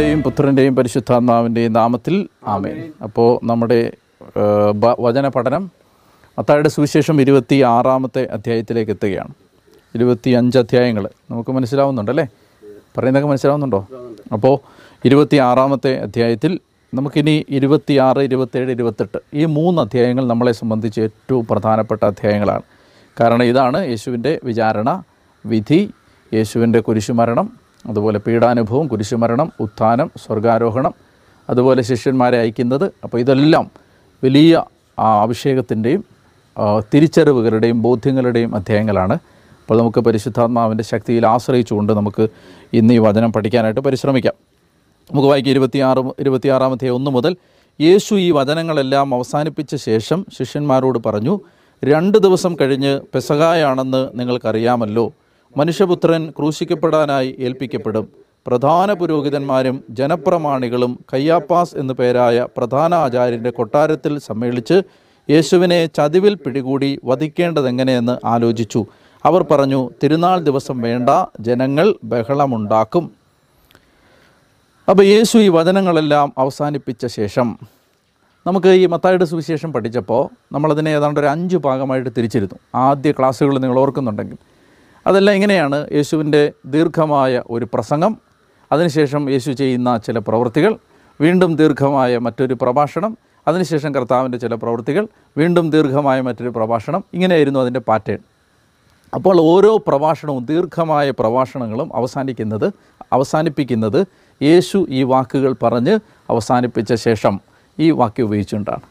പിതാവിൻ്റെയും പുത്രൻ്റെയും പരിശുദ്ധാത്മാവിൻ്റെയും നാമത്തിൽ ആമേൻ. അപ്പോൾ നമ്മുടെ വചന പഠനം മത്തായിയുടെ സുവിശേഷം 26-ാമത്തെ അധ്യായത്തിലേക്ക് എത്തുകയാണ്. 25 അധ്യായങ്ങൾ നമുക്ക് മനസ്സിലാവുന്നുണ്ടല്ലേ? പറയുന്നതൊക്കെ മനസ്സിലാവുന്നുണ്ടോ? അപ്പോൾ 26-ാമത്തെ അധ്യായത്തിൽ നമുക്കിനി 26, 27, 28 ഈ 3 അധ്യായങ്ങൾ നമ്മളെ സംബന്ധിച്ച് ഏറ്റവും പ്രധാനപ്പെട്ട അധ്യായങ്ങളാണ്. കാരണം ഇതാണ് യേശുവിൻ്റെ വിചാരണ, വിധി, യേശുവിൻ്റെ കുരിശുമരണം, അതുപോലെ പീഡാനുഭവം, കുരിശുമരണം, ഉത്ഥാനം, സ്വർഗാരോഹണം, അതുപോലെ ശിഷ്യന്മാരെ അയക്കുന്നത്. അപ്പോൾ ഇതെല്ലാം വലിയ അഭിഷേകത്തിൻ്റെയും തിരിച്ചറിവുകളുടെയും ബോധ്യങ്ങളുടെയും അധ്യായങ്ങളാണ്. അപ്പോൾ നമുക്ക് പരിശുദ്ധാത്മാവിൻ്റെ ശക്തിയിൽ ആശ്രയിച്ചുകൊണ്ട് നമുക്ക് ഇന്ന് ഈ വചനം പഠിക്കാനായിട്ട് പരിശ്രമിക്കാം. നമുക്ക് വായിക്കാം 26-ാമത്തെ 1 മുതൽ. യേശു ഈ വചനങ്ങളെല്ലാം അവസാനിപ്പിച്ച ശേഷം ശിഷ്യന്മാരോട് പറഞ്ഞു, 2 ദിവസം കഴിഞ്ഞ് പെസഹായാണെന്ന് നിങ്ങൾക്കറിയാമല്ലോ. മനുഷ്യപുത്രൻ ക്രൂശിക്കപ്പെടാനായി ഏൽപ്പിക്കപ്പെടും. പ്രധാന പുരോഹിതന്മാരും ജനപ്രമാണികളും കയ്യാപ്പാസ് എന്നു പേരായ പ്രധാന ആചാര്യൻ്റെ കൊട്ടാരത്തിൽ സമ്മേളിച്ച് യേശുവിനെ ചതിവിൽ പിടികൂടി വധിക്കേണ്ടതെങ്ങനെയെന്ന് ആലോചിച്ചു. അവർ പറഞ്ഞു, തിരുനാൾ ദിവസം വേണ്ട, ജനങ്ങൾ ബഹളമുണ്ടാക്കും. അപ്പോൾ യേശു ഈ വചനങ്ങളെല്ലാം അവസാനിപ്പിച്ച ശേഷം, നമുക്ക് ഈ മത്തായിയുടെ സുവിശേഷം പഠിച്ചപ്പോൾ നമ്മളതിനെ ഏതാണ്ട് ഒരു 5 ഭാഗമായിട്ട് തിരിച്ചിരുന്നു. ആദ്യ ക്ലാസ്സുകൾ നിങ്ങൾ ഓർക്കുന്നുണ്ടെങ്കിൽ അതെല്ലാം ഇങ്ങനെയാണ്: യേശുവിൻ്റെ ദീർഘമായ ഒരു പ്രസംഗം, അതിനുശേഷം യേശു ചെയ്യുന്ന ചില പ്രവൃത്തികൾ, വീണ്ടും ദീർഘമായ മറ്റൊരു പ്രഭാഷണം, അതിനുശേഷം കർത്താവിൻ്റെ ചില പ്രവൃത്തികൾ, വീണ്ടും ദീർഘമായ മറ്റൊരു പ്രഭാഷണം. ഇങ്ങനെയായിരുന്നു അതിൻ്റെ പാറ്റേൺ. അപ്പോൾ ഓരോ പ്രഭാഷണവും, ദീർഘമായ പ്രഭാഷണങ്ങളും അവസാനിപ്പിക്കുന്നത് യേശു ഈ വാക്കുകൾ പറഞ്ഞ് അവസാനിപ്പിച്ച ശേഷം ഈ വാക്യം ഉപയോഗിച്ചുകൊണ്ടാണ്.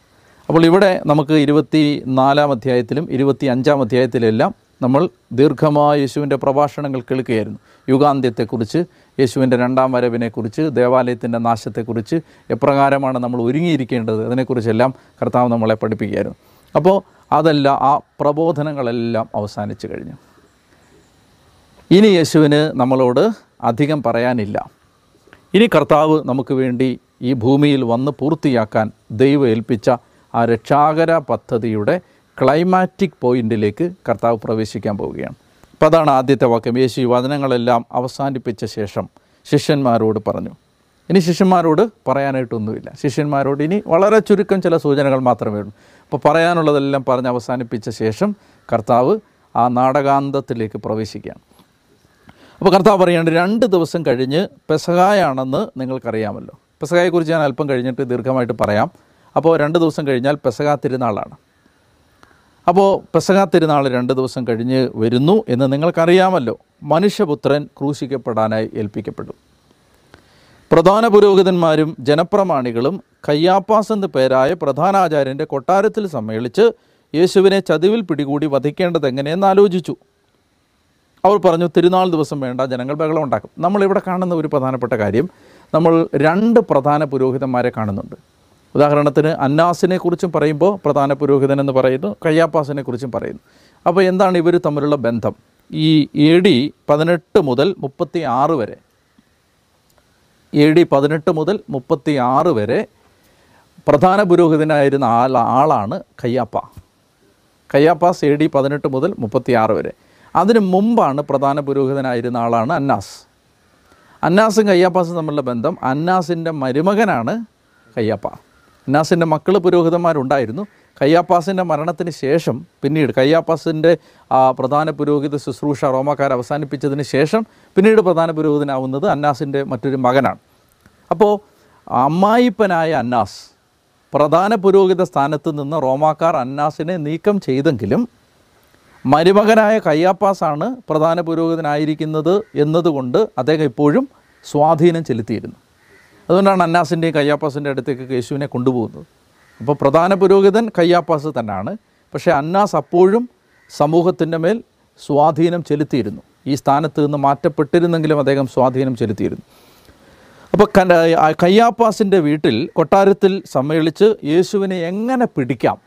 അപ്പോൾ ഇവിടെ നമുക്ക് 24-ാം അധ്യായത്തിലും 25-ാം അധ്യായത്തിലെല്ലാം നമ്മൾ ദീർഘമായ യേശുവിൻ്റെ പ്രഭാഷണങ്ങൾ കേൾക്കുകയായിരുന്നു. യുഗാന്ത്യത്തെക്കുറിച്ച്, യേശുവിൻ്റെ 2ാം വരവിനെക്കുറിച്ച്, ദേവാലയത്തിൻ്റെ നാശത്തെക്കുറിച്ച്, എപ്രകാരമാണ് നമ്മൾ ഒരുങ്ങിയിരിക്കേണ്ടത്, അതിനെക്കുറിച്ചെല്ലാം കർത്താവ് നമ്മളെ പഠിപ്പിക്കുകയായിരുന്നു. അപ്പോൾ അതെല്ലാം, ആ പ്രബോധനങ്ങളെല്ലാം അവസാനിച്ചു കഴിഞ്ഞു. ഇനി യേശുവിന് നമ്മളോട് അധികം പറയാനില്ല. ഇനി കർത്താവ് നമുക്ക് വേണ്ടി ഈ ഭൂമിയിൽ വന്ന് പൂർത്തിയാക്കാൻ ദൈവം ഏൽപ്പിച്ച ആ രക്ഷാകര പദ്ധതിയുടെ ക്ലൈമാറ്റിക് പോയിൻറ്റിലേക്ക് കർത്താവ് പ്രവേശിക്കാൻ പോവുകയാണ്. അപ്പോൾ അതാണ് ആദ്യത്തെ വാക്യം. യേശു ഈ വചനങ്ങളെല്ലാം അവസാനിപ്പിച്ച ശേഷം ശിഷ്യന്മാരോട് പറഞ്ഞു. ഇനി ശിഷ്യന്മാരോട് പറയാനായിട്ടൊന്നുമില്ല. ശിഷ്യന്മാരോട് ഇനി വളരെ ചുരുക്കം ചില സൂചനകൾ മാത്രമേ ഉള്ളൂ. അപ്പോൾ പറയാനുള്ളതെല്ലാം പറഞ്ഞ് അവസാനിപ്പിച്ച ശേഷം കർത്താവ് ആ നാടകാന്തത്തിലേക്ക് പ്രവേശിക്കുകയാണ്. അപ്പോൾ കർത്താവ് പറയുകയാണ്, 2 ദിവസം കഴിഞ്ഞ് പെസഹായാണെന്ന് നിങ്ങൾക്കറിയാമല്ലോ. പെസഹായെക്കുറിച്ച് ഞാൻ അല്പം കഴിഞ്ഞിട്ട് ദീർഘമായിട്ട് പറയാം. അപ്പോൾ 2 ദിവസം കഴിഞ്ഞാൽ പെസഹാ തിരുനാളാണ്. അപ്പോൾ പെസഹാ തിരുനാൾ 2 ദിവസം കഴിഞ്ഞ് വരുന്നു എന്ന് നിങ്ങൾക്കറിയാമല്ലോ. മനുഷ്യപുത്രൻ ക്രൂശിക്കപ്പെടാനായി ഏൽപ്പിക്കപ്പെടും. പ്രധാന പുരോഹിതന്മാരും ജനപ്രമാണികളും കയ്യാപ്പാസ് എന്നു പേരായ പ്രധാനാചാര്യൻ്റെ കൊട്ടാരത്തിൽ സമ്മേളിച്ച് യേശുവിനെ ചതിവിൽ പിടികൂടി വധിക്കേണ്ടതെങ്ങനെയെന്ന് ആലോചിച്ചു. അവർ പറഞ്ഞു, തിരുനാൾ ദിവസം വേണ്ട, ജനങ്ങൾ ബഹളം ഉണ്ടാക്കും. നമ്മളിവിടെ കാണുന്ന ഒരു പ്രധാനപ്പെട്ട കാര്യം, നമ്മൾ 2 പ്രധാന പുരോഹിതന്മാരെ കാണുന്നുണ്ട്. ഉദാഹരണത്തിന് അന്നാസിനെക്കുറിച്ചും പറയുമ്പോൾ പ്രധാന പുരോഹിതനെന്ന് പറയുന്നു, കയ്യാപ്പാസിനെക്കുറിച്ചും പറയുന്നു. അപ്പോൾ എന്താണ് ഇവർ തമ്മിലുള്ള ബന്ധം? ഈ AD 18 മുതൽ 36 വരെ പ്രധാന പുരോഹിതനായിരുന്ന ആളാണ് കയ്യാപ്പാസ്. AD 18 മുതൽ 36 വരെ. അതിന് മുമ്പാണ് പ്രധാന പുരോഹിതനായിരുന്ന ആളാണ് അന്നാസ്. അന്നാസും കയ്യാപ്പാസും തമ്മിലുള്ള ബന്ധം, അന്നാസിൻ്റെ മരുമകനാണ് കയ്യാപ്പ. അന്നാസിൻ്റെ മക്കൾ പുരോഹിതന്മാരുണ്ടായിരുന്നു. കയ്യാപ്പാസിൻ്റെ മരണത്തിന് ശേഷം, പിന്നീട് കയ്യാപ്പാസിൻ്റെ പ്രധാന പുരോഹിത ശുശ്രൂഷ റോമാക്കാർ അവസാനിപ്പിച്ചതിന് ശേഷം പിന്നീട് പ്രധാന പുരോഹിതനാവുന്നത് അന്നാസിൻ്റെ മറ്റൊരു മകനാണ്. അപ്പോൾ അമ്മായിപ്പനായ അന്നാസ്, പ്രധാന പുരോഹിത സ്ഥാനത്ത് നിന്ന് റോമാക്കാർ അന്നാസിനെ നീക്കം ചെയ്തെങ്കിലും മരുമകനായ കയ്യാപ്പാസാണ് പ്രധാന പുരോഹിതനായിരിക്കുന്നത് എന്നതുകൊണ്ട് അദ്ദേഹം ഇപ്പോഴും സ്വാധീനം ചെലുത്തിയിരുന്നു. അതുകൊണ്ടാണ് അന്നാസിൻ്റെയും കയ്യാപ്പാസിൻ്റെ അടുത്തേക്ക് യേശുവിനെ കൊണ്ടുപോകുന്നത്. അപ്പോൾ പ്രധാന പുരോഹിതൻ കയ്യാപ്പാസ് തന്നെയാണ്. പക്ഷേ അന്നാസ് അപ്പോഴും സമൂഹത്തിൻ്റെ മേൽ സ്വാധീനം ചെലുത്തിയിരുന്നു. ഈ സ്ഥാനത്ത് നിന്ന് മാറ്റപ്പെട്ടിരുന്നെങ്കിലും അദ്ദേഹം സ്വാധീനം ചെലുത്തിയിരുന്നു. അപ്പോൾ കയ്യാപ്പാസിൻ്റെ വീട്ടിൽ, കൊട്ടാരത്തിൽ സമ്മേളിച്ച് യേശുവിനെ എങ്ങനെ പിടിക്കാം,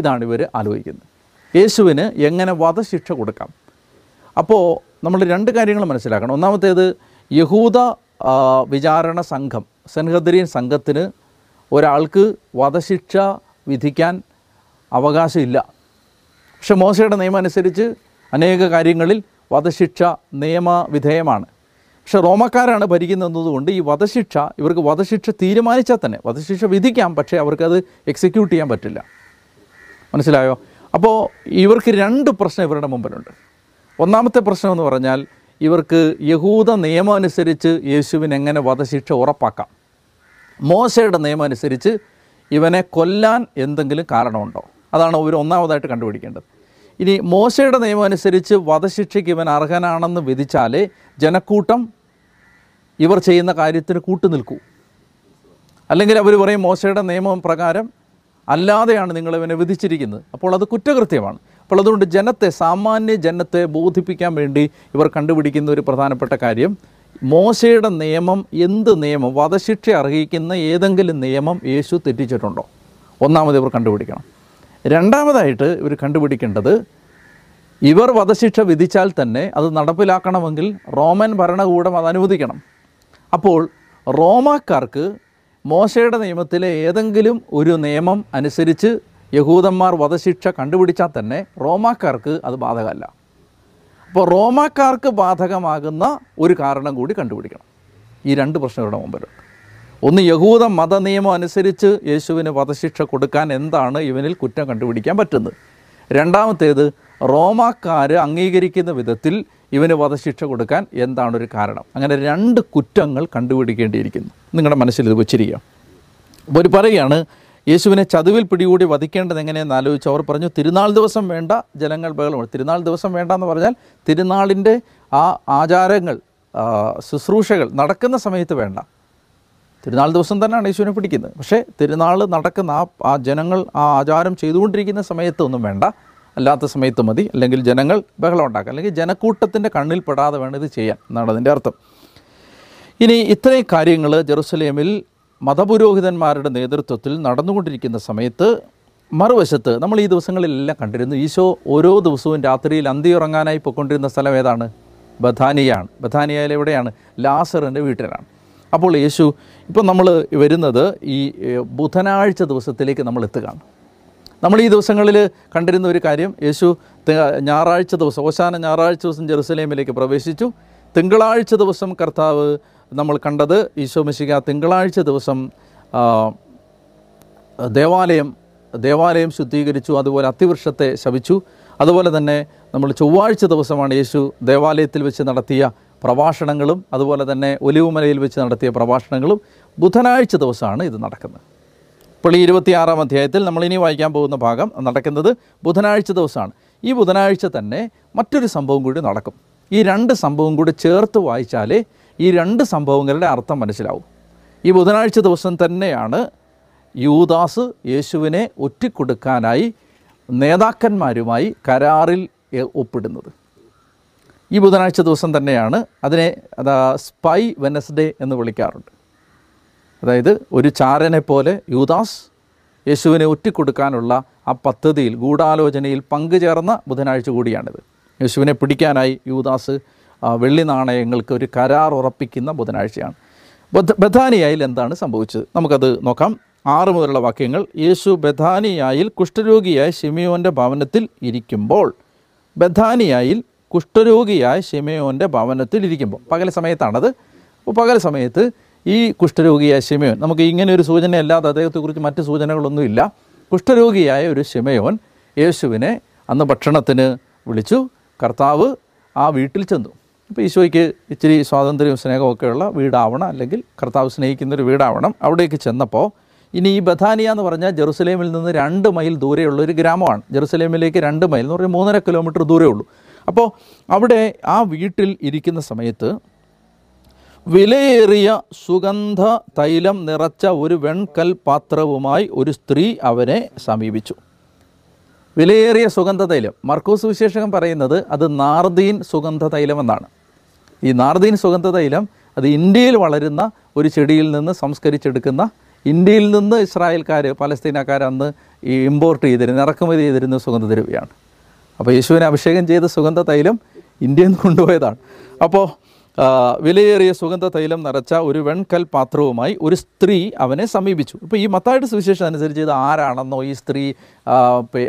ഇതാണ് ഇവർ ആലോചിക്കുന്നത്. യേശുവിന് എങ്ങനെ വധശിക്ഷ കൊടുക്കാം? അപ്പോൾ നമ്മൾ 2 കാര്യങ്ങൾ മനസ്സിലാക്കണം. ഒന്നാമത്തേത്, യഹൂദ വിചാരണ സംഘം, സെൻഹദരീൻ സംഘത്തിന് ഒരാൾക്ക് വധശിക്ഷ വിധിക്കാൻ അവകാശമില്ല. പക്ഷെ മോശയുടെ നിയമം അനുസരിച്ച് അനേക കാര്യങ്ങളിൽ വധശിക്ഷ നിയമവിധേയമാണ്. പക്ഷെ റോമക്കാരാണ് ഭരിക്കുന്നതുകൊണ്ട് ഈ വധശിക്ഷ ഇവർക്ക് വധശിക്ഷ തീരുമാനിച്ചാൽ തന്നെ വധശിക്ഷ വിധിക്കാം, പക്ഷേ അവർക്കത് എക്സിക്യൂട്ട് ചെയ്യാൻ പറ്റില്ല. മനസ്സിലായോ? അപ്പോൾ ഇവർക്ക് രണ്ട് പ്രശ്നം ഇവരുടെ മുമ്പിലുണ്ട്. ഒന്നാമത്തെ പ്രശ്നം എന്ന് പറഞ്ഞാൽ ഇവർക്ക് യഹൂദ നിയമം അനുസരിച്ച് യേശുവിന് എങ്ങനെ വധശിക്ഷ ഉറപ്പാക്കാം, മോശയുടെ നിയമം അനുസരിച്ച് ഇവനെ കൊല്ലാൻ എന്തെങ്കിലും കാരണമുണ്ടോ, അതാണ് ഇവർ ഒന്നാമതായിട്ട് കണ്ടുപിടിക്കേണ്ടത്. ഇനി മോശയുടെ നിയമം അനുസരിച്ച് വധശിക്ഷയ്ക്ക് ഇവൻ അർഹനാണെന്ന് വിധിച്ചാലേ ജനക്കൂട്ടം ഇവർ ചെയ്യുന്ന കാര്യത്തിന് കൂട്ടുനിൽക്കൂ. അല്ലെങ്കിൽ അവർ പറയും മോശയുടെ നിയമം പ്രകാരം അല്ലാതെയാണ് നിങ്ങളിവനെ വിധിച്ചിരിക്കുന്നത്, അപ്പോൾ അത് കുറ്റകൃത്യമാണ്. അപ്പോൾ അതുകൊണ്ട് സാമാന്യ ജനത്തെ ബോധിപ്പിക്കാൻ വേണ്ടി ഇവർ കണ്ടുപിടിക്കുന്ന ഒരു പ്രധാനപ്പെട്ട കാര്യം, മോശയുടെ നിയമം, എന്ത് നിയമം, വധശിക്ഷ അർഹിക്കുന്ന ഏതെങ്കിലും നിയമം യേശു തെറ്റിച്ചിട്ടുണ്ടോ? ഒന്നാമത് ഇവർ കണ്ടുപിടിക്കണം. രണ്ടാമതായിട്ട് ഇവർ കണ്ടുപിടിക്കേണ്ടത്, ഇവർ വധശിക്ഷ വിധിച്ചാൽ തന്നെ അത് നടപ്പിലാക്കണമെങ്കിൽ റോമൻ ഭരണകൂടം അത് അനുവദിക്കണം. അപ്പോൾ റോമാക്കാർക്ക് മോശയുടെ നിയമത്തിലെ ഏതെങ്കിലും ഒരു നിയമം അനുസരിച്ച് യഹൂദന്മാർ വധശിക്ഷ കണ്ടുപിടിച്ചാൽ തന്നെ റോമാക്കാർക്ക് അത് ബാധകമല്ല. അപ്പോൾ റോമാക്കാർക്ക് ബാധകമാകുന്ന ഒരു കാരണം കൂടി കണ്ടുപിടിക്കണം. ഈ രണ്ട് പ്രശ്നം ഇവരുടെ മുമ്പിലുണ്ട്. ഒന്ന്, യഹൂദ മതനിയമം അനുസരിച്ച് യേശുവിന് വധശിക്ഷ കൊടുക്കാൻ എന്താണ് ഇവനിൽ കുറ്റം കണ്ടുപിടിക്കാൻ പറ്റുന്നത്. രണ്ടാമത്തേത്, റോമാക്കാർ അംഗീകരിക്കുന്ന വിധത്തിൽ ഇവന് വധശിക്ഷ കൊടുക്കാൻ എന്താണൊരു കാരണം. അങ്ങനെ രണ്ട് കുറ്റങ്ങൾ കണ്ടുപിടിക്കേണ്ടിയിരിക്കുന്നു. നിങ്ങളുടെ മനസ്സിൽ ഇത് വെച്ചിരിക്കുക. അപ്പോൾ ഒരു പറയുകയാണ്, യേശുവിനെ ചതുവിൽ പിടികൂടി വധിക്കേണ്ടത് എങ്ങനെയെന്ന് ആലോചിച്ചു. അവർ പറഞ്ഞു, തിരുനാൾ ദിവസം വേണ്ട, ജനങ്ങൾ ബഹളമാണ്. തിരുനാൾ ദിവസം വേണ്ട എന്ന് പറഞ്ഞാൽ തിരുനാളിൻ്റെ ആ ആചാരങ്ങൾ, ശുശ്രൂഷകൾ നടക്കുന്ന സമയത്ത് വേണ്ട. തിരുനാൾ ദിവസം തന്നെയാണ് യേശുവിനെ പിടിക്കുന്നത്. പക്ഷേ തിരുനാൾ നടക്കുന്ന ആ ജനങ്ങൾ ആ ആചാരം ചെയ്തുകൊണ്ടിരിക്കുന്ന സമയത്ത് ഒന്നും വേണ്ട, അല്ലാത്ത സമയത്ത് മതി. അല്ലെങ്കിൽ ജനങ്ങൾ ബഹളം ഉണ്ടാക്കുക, അല്ലെങ്കിൽ ജനക്കൂട്ടത്തിൻ്റെ കണ്ണിൽപ്പെടാതെ വേണം ഇത് ചെയ്യാൻ എന്നാണ് അതിൻ്റെ അർത്ഥം. ഇനി ഇത്രയും കാര്യങ്ങൾ ജെറുസലേമിൽ മതപുരോഹിതന്മാരുടെ നേതൃത്വത്തിൽ നടന്നുകൊണ്ടിരിക്കുന്ന സമയത്ത്, മറുവശത്ത് നമ്മൾ ഈ ദിവസങ്ങളിലെല്ലാം കണ്ടിരുന്നു, ഈശോ ഓരോ ദിവസവും രാത്രിയിൽ അന്തിയുറങ്ങാനായി പോയിക്കൊണ്ടിരുന്ന സ്ഥലം ഏതാണ്? ബഥാനിയാണ്. ബഥാനിയയിൽ എവിടെയാണ്? ലാസറിൻ്റെ വീട്ടിലാണ്. അപ്പോൾ യേശു ഇപ്പം നമ്മൾ വരുന്നത് ഈ ബുധനാഴ്ച ദിവസത്തിലേക്ക് നമ്മൾ എത്തുകയാണ്. നമ്മൾ ഈ ദിവസങ്ങളിൽ കണ്ടിരുന്ന ഒരു കാര്യം, യേശു ഞായറാഴ്ച ദിവസം, ഓശാന ഞായറാഴ്ച ദിവസം ജെറുസലേമിലേക്ക് പ്രവേശിച്ചു. തിങ്കളാഴ്ച ദിവസം കർത്താവ്, നമ്മൾ കണ്ടത് ഈശോ മിശിഹ തിങ്കളാഴ്ച ദിവസം ദേവാലയം ശുദ്ധീകരിച്ചു, അതുപോലെ അത്തിവൃക്ഷത്തെ ശപിച്ചു. അതുപോലെ തന്നെ നമ്മൾ ചൊവ്വാഴ്ച ദിവസമാണ് യേശു ദേവാലയത്തിൽ വെച്ച് നടത്തിയ പ്രഭാഷണങ്ങളും അതുപോലെ തന്നെ ഒലിവുമലയിൽ വെച്ച് നടത്തിയ പ്രഭാഷണങ്ങളും. ബുധനാഴ്ച ദിവസമാണ് ഇത് നടക്കുന്നത്. ഇപ്പോൾ ഈ 26-ാം അധ്യായത്തിൽ നമ്മളിനി വായിക്കാൻ പോകുന്ന ഭാഗം നടക്കുന്നത് ബുധനാഴ്ച ദിവസമാണ്. ഈ ബുധനാഴ്ച തന്നെ മറ്റൊരു സംഭവം കൂടി നടക്കും. ഈ രണ്ട് സംഭവം കൂടി ചേർത്ത് വായിച്ചാലേ ഈ രണ്ട് സംഭവങ്ങളുടെ അർത്ഥം മനസ്സിലാവും. ഈ ബുധനാഴ്ച ദിവസം തന്നെയാണ് യൂദാസ് യേശുവിനെ ഒറ്റിക്കൊടുക്കാനായി നേതാക്കന്മാരുമായി കരാറിൽ ഒപ്പിടുന്നത്. ഈ ബുധനാഴ്ച ദിവസം തന്നെയാണ്. അതിനെ സ്പൈ വെനസ്ഡേ എന്ന് വിളിക്കാറുണ്ട്. അതായത് ഒരു ചാരനെ പോലെ യൂദാസ് യേശുവിനെ ഒറ്റിക്കൊടുക്കാനുള്ള ആ പദ്ധതിയിൽ, ഗൂഢാലോചനയിൽ പങ്കുചേർന്ന ബുധനാഴ്ച കൂടിയാണിത്. യേശുവിനെ പിടിക്കാനായി യൂദാസ് വെള്ളി നാണയങ്ങൾക്ക് ഒരു കരാർ ഉറപ്പിക്കുന്ന ബുധനാഴ്ചയാണ്. ബഥാനിയായിൽ എന്താണ് സംഭവിച്ചത് നമുക്കത് നോക്കാം. 6 മുതലുള്ള വാക്യങ്ങൾ. യേശു ബഥാനിയായിൽ കുഷ്ഠരോഗിയായ ശിമയോൻ്റെ ഭവനത്തിൽ ഇരിക്കുമ്പോൾ, പകൽ സമയത്താണത്. അപ്പോൾ പകൽ സമയത്ത് ഈ കുഷ്ഠരോഗിയായ ശിമയോൻ, നമുക്ക് ഇങ്ങനെ ഒരു സൂചനയല്ലാതെ അദ്ദേഹത്തെക്കുറിച്ച് മറ്റ് സൂചനകളൊന്നുമില്ല, കുഷ്ഠരോഗിയായ ഒരു ശിമയോൻ യേശുവിനെ അന്ന് ഭക്ഷണത്തിന് വിളിച്ചു. കർത്താവ് ആ വീട്ടിൽ ചെന്നു. അപ്പോൾ ഈശോയ്ക്ക് ഇച്ചിരി സ്വാതന്ത്ര്യവും സ്നേഹമൊക്കെയുള്ള വീടാവണം, അല്ലെങ്കിൽ കർത്താവ് സ്നേഹിക്കുന്നൊരു വീടാവണം. അവിടേക്ക് ചെന്നപ്പോൾ, ഇനി ഈ ബഥാനിയ എന്ന് പറഞ്ഞാൽ ജെറുസലേമിൽ നിന്ന് 2 മൈൽ ദൂരെയുള്ളൊരു ഗ്രാമമാണ്. ജെറുസലേമിലേക്ക് 2 മൈൽ എന്ന് പറഞ്ഞാൽ 3.5 കിലോമീറ്റർ ദൂരമേ ഉള്ളൂ. അപ്പോൾ അവിടെ ആ വീട്ടിൽ ഇരിക്കുന്ന സമയത്ത് വിലയേറിയ സുഗന്ധ തൈലം നിറച്ച ഒരു വെൺകൽ പാത്രവുമായി ഒരു സ്ത്രീ അവനെ സമീപിച്ചു. വിലയേറിയ സുഗന്ധ തൈലം, മർക്കോസ് സുവിശേഷകൻ പറയുന്നത് അത് നാർദീൻ സുഗന്ധ തൈലം എന്നാണ്. ഈ നാർദീൻ സുഗന്ധ തൈലം അത് ഇന്ത്യയിൽ വളരുന്ന ഒരു ചെടിയിൽ നിന്ന് സംസ്കരിച്ചെടുക്കുന്ന, ഇന്ത്യയിൽ നിന്ന് ഇസ്രായേൽക്കാർ, പലസ്തീനക്കാർ അന്ന് ഈ ഇമ്പോർട്ട് ചെയ്തിരുന്ന, ഇറക്കുമതി ചെയ്തിരുന്ന സുഗന്ധദ്രവ്യമാണ്. അപ്പോൾ യേശുവിനെ അഭിഷേകം ചെയ്ത സുഗന്ധ തൈലം ഇന്ത്യയിൽ നിന്ന് കൊണ്ടുപോയതാണ്. അപ്പോൾ വിലയേറിയ സുഗന്ധ തൈലം നിറച്ച ഒരു വെൺകൽ പാത്രവുമായി ഒരു സ്ത്രീ അവനെ സമീപിച്ചു. ഇപ്പോൾ ഈ മത്തായിയുടെ സുവിശേഷം അനുസരിച്ച് ഇത് ആരാണെന്നോ ഈ സ്ത്രീ,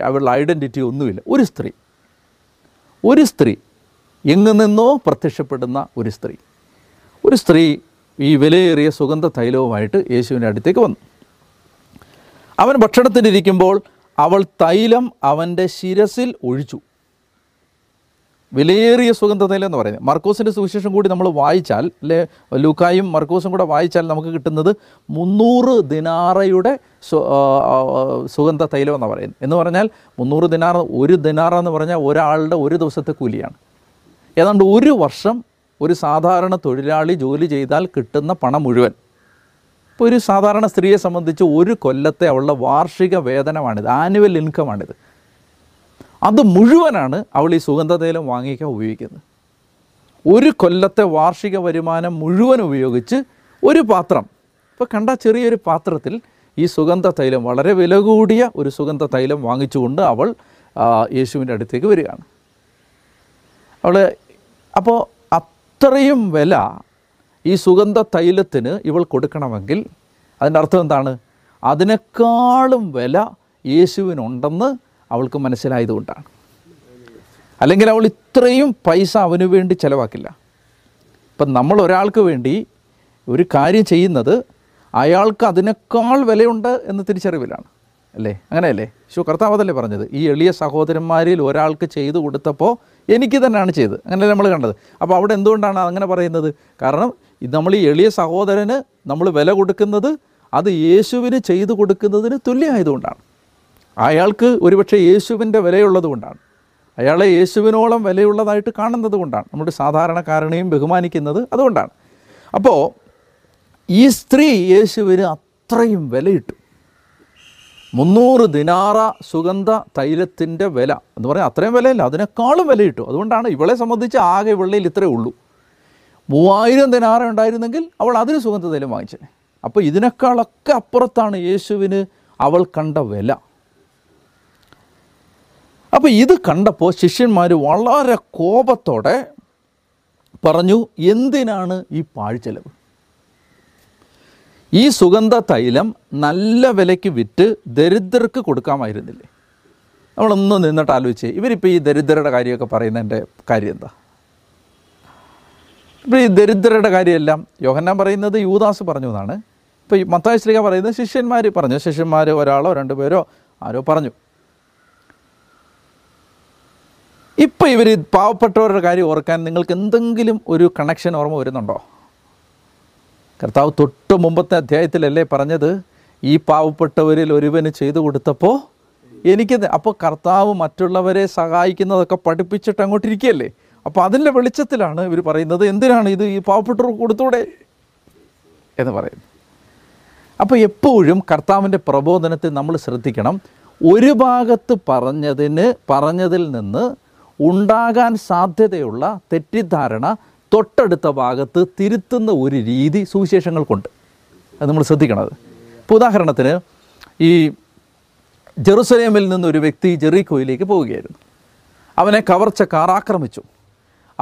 അവളുടെ ഐഡൻറ്റിറ്റി ഒന്നുമില്ല. ഒരു സ്ത്രീ എങ്ങു നിന്നോ പ്രത്യക്ഷപ്പെടുന്ന ഒരു സ്ത്രീ, ഒരു സ്ത്രീ ഈ വിലയേറിയ സുഗന്ധ തൈലവുമായിട്ട് യേശുവിൻ്റെ അടുത്തേക്ക് വന്നു. അവൻ ഭക്ഷണത്തിനിരിക്കുമ്പോൾ അവൾ തൈലം അവൻ്റെ ശിരസിൽ ഒഴിച്ചു. വിലയേറിയ സുഗന്ധ തൈലം എന്ന് പറയുന്നത് മർക്കോസിൻ്റെ സുവിശേഷം കൂടി നമ്മൾ വായിച്ചാൽ, അല്ലെ ലൂക്കായും മർക്കോസും കൂടെ വായിച്ചാൽ നമുക്ക് കിട്ടുന്നത് 300 ദിനാറയുടെ സുഗന്ധ തൈലം എന്ന് പറയുന്നത്. എന്ന് പറഞ്ഞാൽ 300 ദിനാർ, ഒരു ദിനാർ എന്ന് പറഞ്ഞാൽ ഒരാളുടെ ഒരു ദിവസത്തെ കൂലിയാണ്. ഏതാണ്ട് ഒരു വർഷം ഒരു സാധാരണ തൊഴിലാളി ജോലി ചെയ്താൽ കിട്ടുന്ന പണം മുഴുവൻ. ഇപ്പോൾ ഒരു സാധാരണ സ്ത്രീയെ സംബന്ധിച്ച് ഒരു കൊല്ലത്തെ അവളുടെ വാർഷിക വേതനമാണിത്, ആനുവൽ ഇൻകമാണിത്. അത് മുഴുവനാണ് അവൾ ഈ സുഗന്ധ തൈലം വാങ്ങിക്കാൻ ഉപയോഗിക്കുന്നത്. ഒരു കൊല്ലത്തെ വാർഷിക വരുമാനം മുഴുവൻ ഉപയോഗിച്ച് ഒരു പാത്രം, ഇപ്പോൾ കണ്ട ചെറിയൊരു പാത്രത്തിൽ ഈ സുഗന്ധ തൈലം, വളരെ വില കൂടിയ ഒരു സുഗന്ധ തൈലം വാങ്ങിച്ചുകൊണ്ട് അവൾ യേശുവിൻ്റെ അടുത്തേക്ക് വരികയാണ്. അവൾ അപ്പോൾ അത്രയും വില ഈ സുഗന്ധ തൈലത്തിന് ഇവൾ കൊടുക്കണമെങ്കിൽ അതിൻ്റെ അർത്ഥം എന്താണ്? അതിനേക്കാളും വില യേശുവിനുണ്ടെന്ന് അവൾക്ക് മനസ്സിലായതുകൊണ്ടാണ്. അല്ലെങ്കിൽ അവൾ ഇത്രയും പൈസ അവന് വേണ്ടി ചിലവാക്കില്ല. ഇപ്പം നമ്മൾ ഒരാൾക്ക് വേണ്ടി ഒരു കാര്യം ചെയ്യുന്നത് അയാൾക്ക് അതിനേക്കാൾ വിലയുണ്ട് എന്ന് തിരിച്ചറിവിലാണ്, അല്ലേ? അങ്ങനെയല്ലേ യേശു കർത്താവ് അതല്ലേ പറഞ്ഞത്, ഈ എളിയ സഹോദരന്മാരിൽ ഒരാൾക്ക് ചെയ്തു കൊടുത്തപ്പോൾ എനിക്ക് തന്നെയാണ് ചെയ്തത്. അങ്ങനെയല്ലേ നമ്മൾ കണ്ടത്. അപ്പോൾ അവിടെ എന്തുകൊണ്ടാണ് അങ്ങനെ പറയുന്നത്? കാരണം നമ്മൾ ഈ എളിയ സഹോദരന് നമ്മൾ വില കൊടുക്കുന്നത് അത് യേശുവിന് ചെയ്തു കൊടുക്കുന്നതിന് തുല്യമായതുകൊണ്ടാണ്. അയാൾക്ക് ഒരുപക്ഷെ യേശുവിൻ്റെ വിലയുള്ളത് കൊണ്ടാണ്, അയാളെ യേശുവിനോളം വിലയുള്ളതായിട്ട് കാണുന്നത് കൊണ്ടാണ്, നമ്മുടെ സാധാരണക്കാരനെയും ബഹുമാനിക്കുന്നത് അതുകൊണ്ടാണ്. അപ്പോൾ ഈ സ്ത്രീ യേശുവിന് അത്രയും വിലയിട്ടു. 300 ദിനാറ സുഗന്ധ തൈലത്തിൻ്റെ വില എന്ന് പറഞ്ഞാൽ അത്രയും വിലയില്ല, അതിനേക്കാളും വിലയിട്ടു. അതുകൊണ്ടാണ് ഇവളെ സംബന്ധിച്ച് ആകെ വെള്ളയിൽ ഇത്രയേ ഉള്ളൂ. 3000 ദിനാറ ഉണ്ടായിരുന്നെങ്കിൽ അവൾ അതിന് സുഗന്ധ തൈലം വാങ്ങിച്ചത്. അപ്പോൾ ഇതിനേക്കാളൊക്കെ അപ്പുറത്താണ് യേശുവിന് അവൾ കണ്ട വില. അപ്പോൾ ഇത് കണ്ടപ്പോൾ ശിഷ്യന്മാർ വളരെ കോപത്തോടെ പറഞ്ഞു, എന്തിനാണ് ഈ പാഴ്ചെലവ്? ഈ സുഗന്ധ തൈലം നല്ല വിലയ്ക്ക് വിറ്റ് ദരിദ്രർക്ക് കൊടുക്കാമായിരുന്നില്ലേ? നമ്മളൊന്ന് നിന്നിട്ട് ആലോചിച്ചേ, ഇവരിപ്പോൾ ഈ ദരിദ്രരുടെ കാര്യമൊക്കെ പറയുന്നതിൻ്റെ കാര്യം എന്താ? ഇപ്പോൾ ഈ ദരിദ്രരുടെ കാര്യമെല്ലാം യോഹന്നാൻ പറയുന്നത് യൂദാസ് പറഞ്ഞു എന്നാണ്. ഇപ്പോൾ ഈ മത്തായി ശ്ലീഹ പറയുന്നത് ശിഷ്യന്മാർ പറഞ്ഞു, ശിഷ്യന്മാർ ഒരാളോ രണ്ടുപേരോ ആരോ പറഞ്ഞു. ഇപ്പോൾ ഇവർ പാവപ്പെട്ടവരുടെ കാര്യം ഓർക്കാൻ നിങ്ങൾക്ക് എന്തെങ്കിലും ഒരു കണക്ഷൻ ഓർമ്മ വരുന്നുണ്ടോ? കർത്താവ് തൊട്ട് മുമ്പത്തെ അധ്യായത്തിലല്ലേ പറഞ്ഞത്, ഈ പാവപ്പെട്ടവരിൽ ഒരുവന് ചെയ്തു കൊടുത്തപ്പോൾ എനിക്ക്. അപ്പോൾ കർത്താവ് മറ്റുള്ളവരെ സഹായിക്കുന്നതൊക്കെ പഠിപ്പിച്ചിട്ട് അങ്ങോട്ടിരിക്കുകയല്ലേ. അപ്പോൾ അതിൻ്റെ വെളിച്ചത്തിലാണ് ഇവർ പറയുന്നത്, എന്തിനാണ് ഇത് ഈ പാവപ്പെട്ടവർക്ക് കൊടുത്തൂടെ എന്ന് പറയുന്നത്. അപ്പോൾ എപ്പോഴും കർത്താവിൻ്റെ പ്രബോധനത്തെ നമ്മൾ ശ്രദ്ധിക്കണം. ഒരു ഭാഗത്ത് പറഞ്ഞതിൽ നിന്ന് ഉണ്ടാകാൻ സാധ്യതയുള്ള തെറ്റിദ്ധാരണ തൊട്ടടുത്ത ഭാഗത്ത് തിരുത്തുന്ന ഒരു രീതി സുവിശേഷങ്ങൾക്കുണ്ട്. അത് നമ്മൾ ശ്രദ്ധിക്കണത്. ഇപ്പോൾ ഉദാഹരണത്തിന്, ഈ ജെറുസലേമിൽ നിന്നൊരു വ്യക്തി ജെറിക്കോയിലേക്ക് പോവുകയായിരുന്നു. അവനെ കവർച്ചക്കാർ ആക്രമിച്ചു.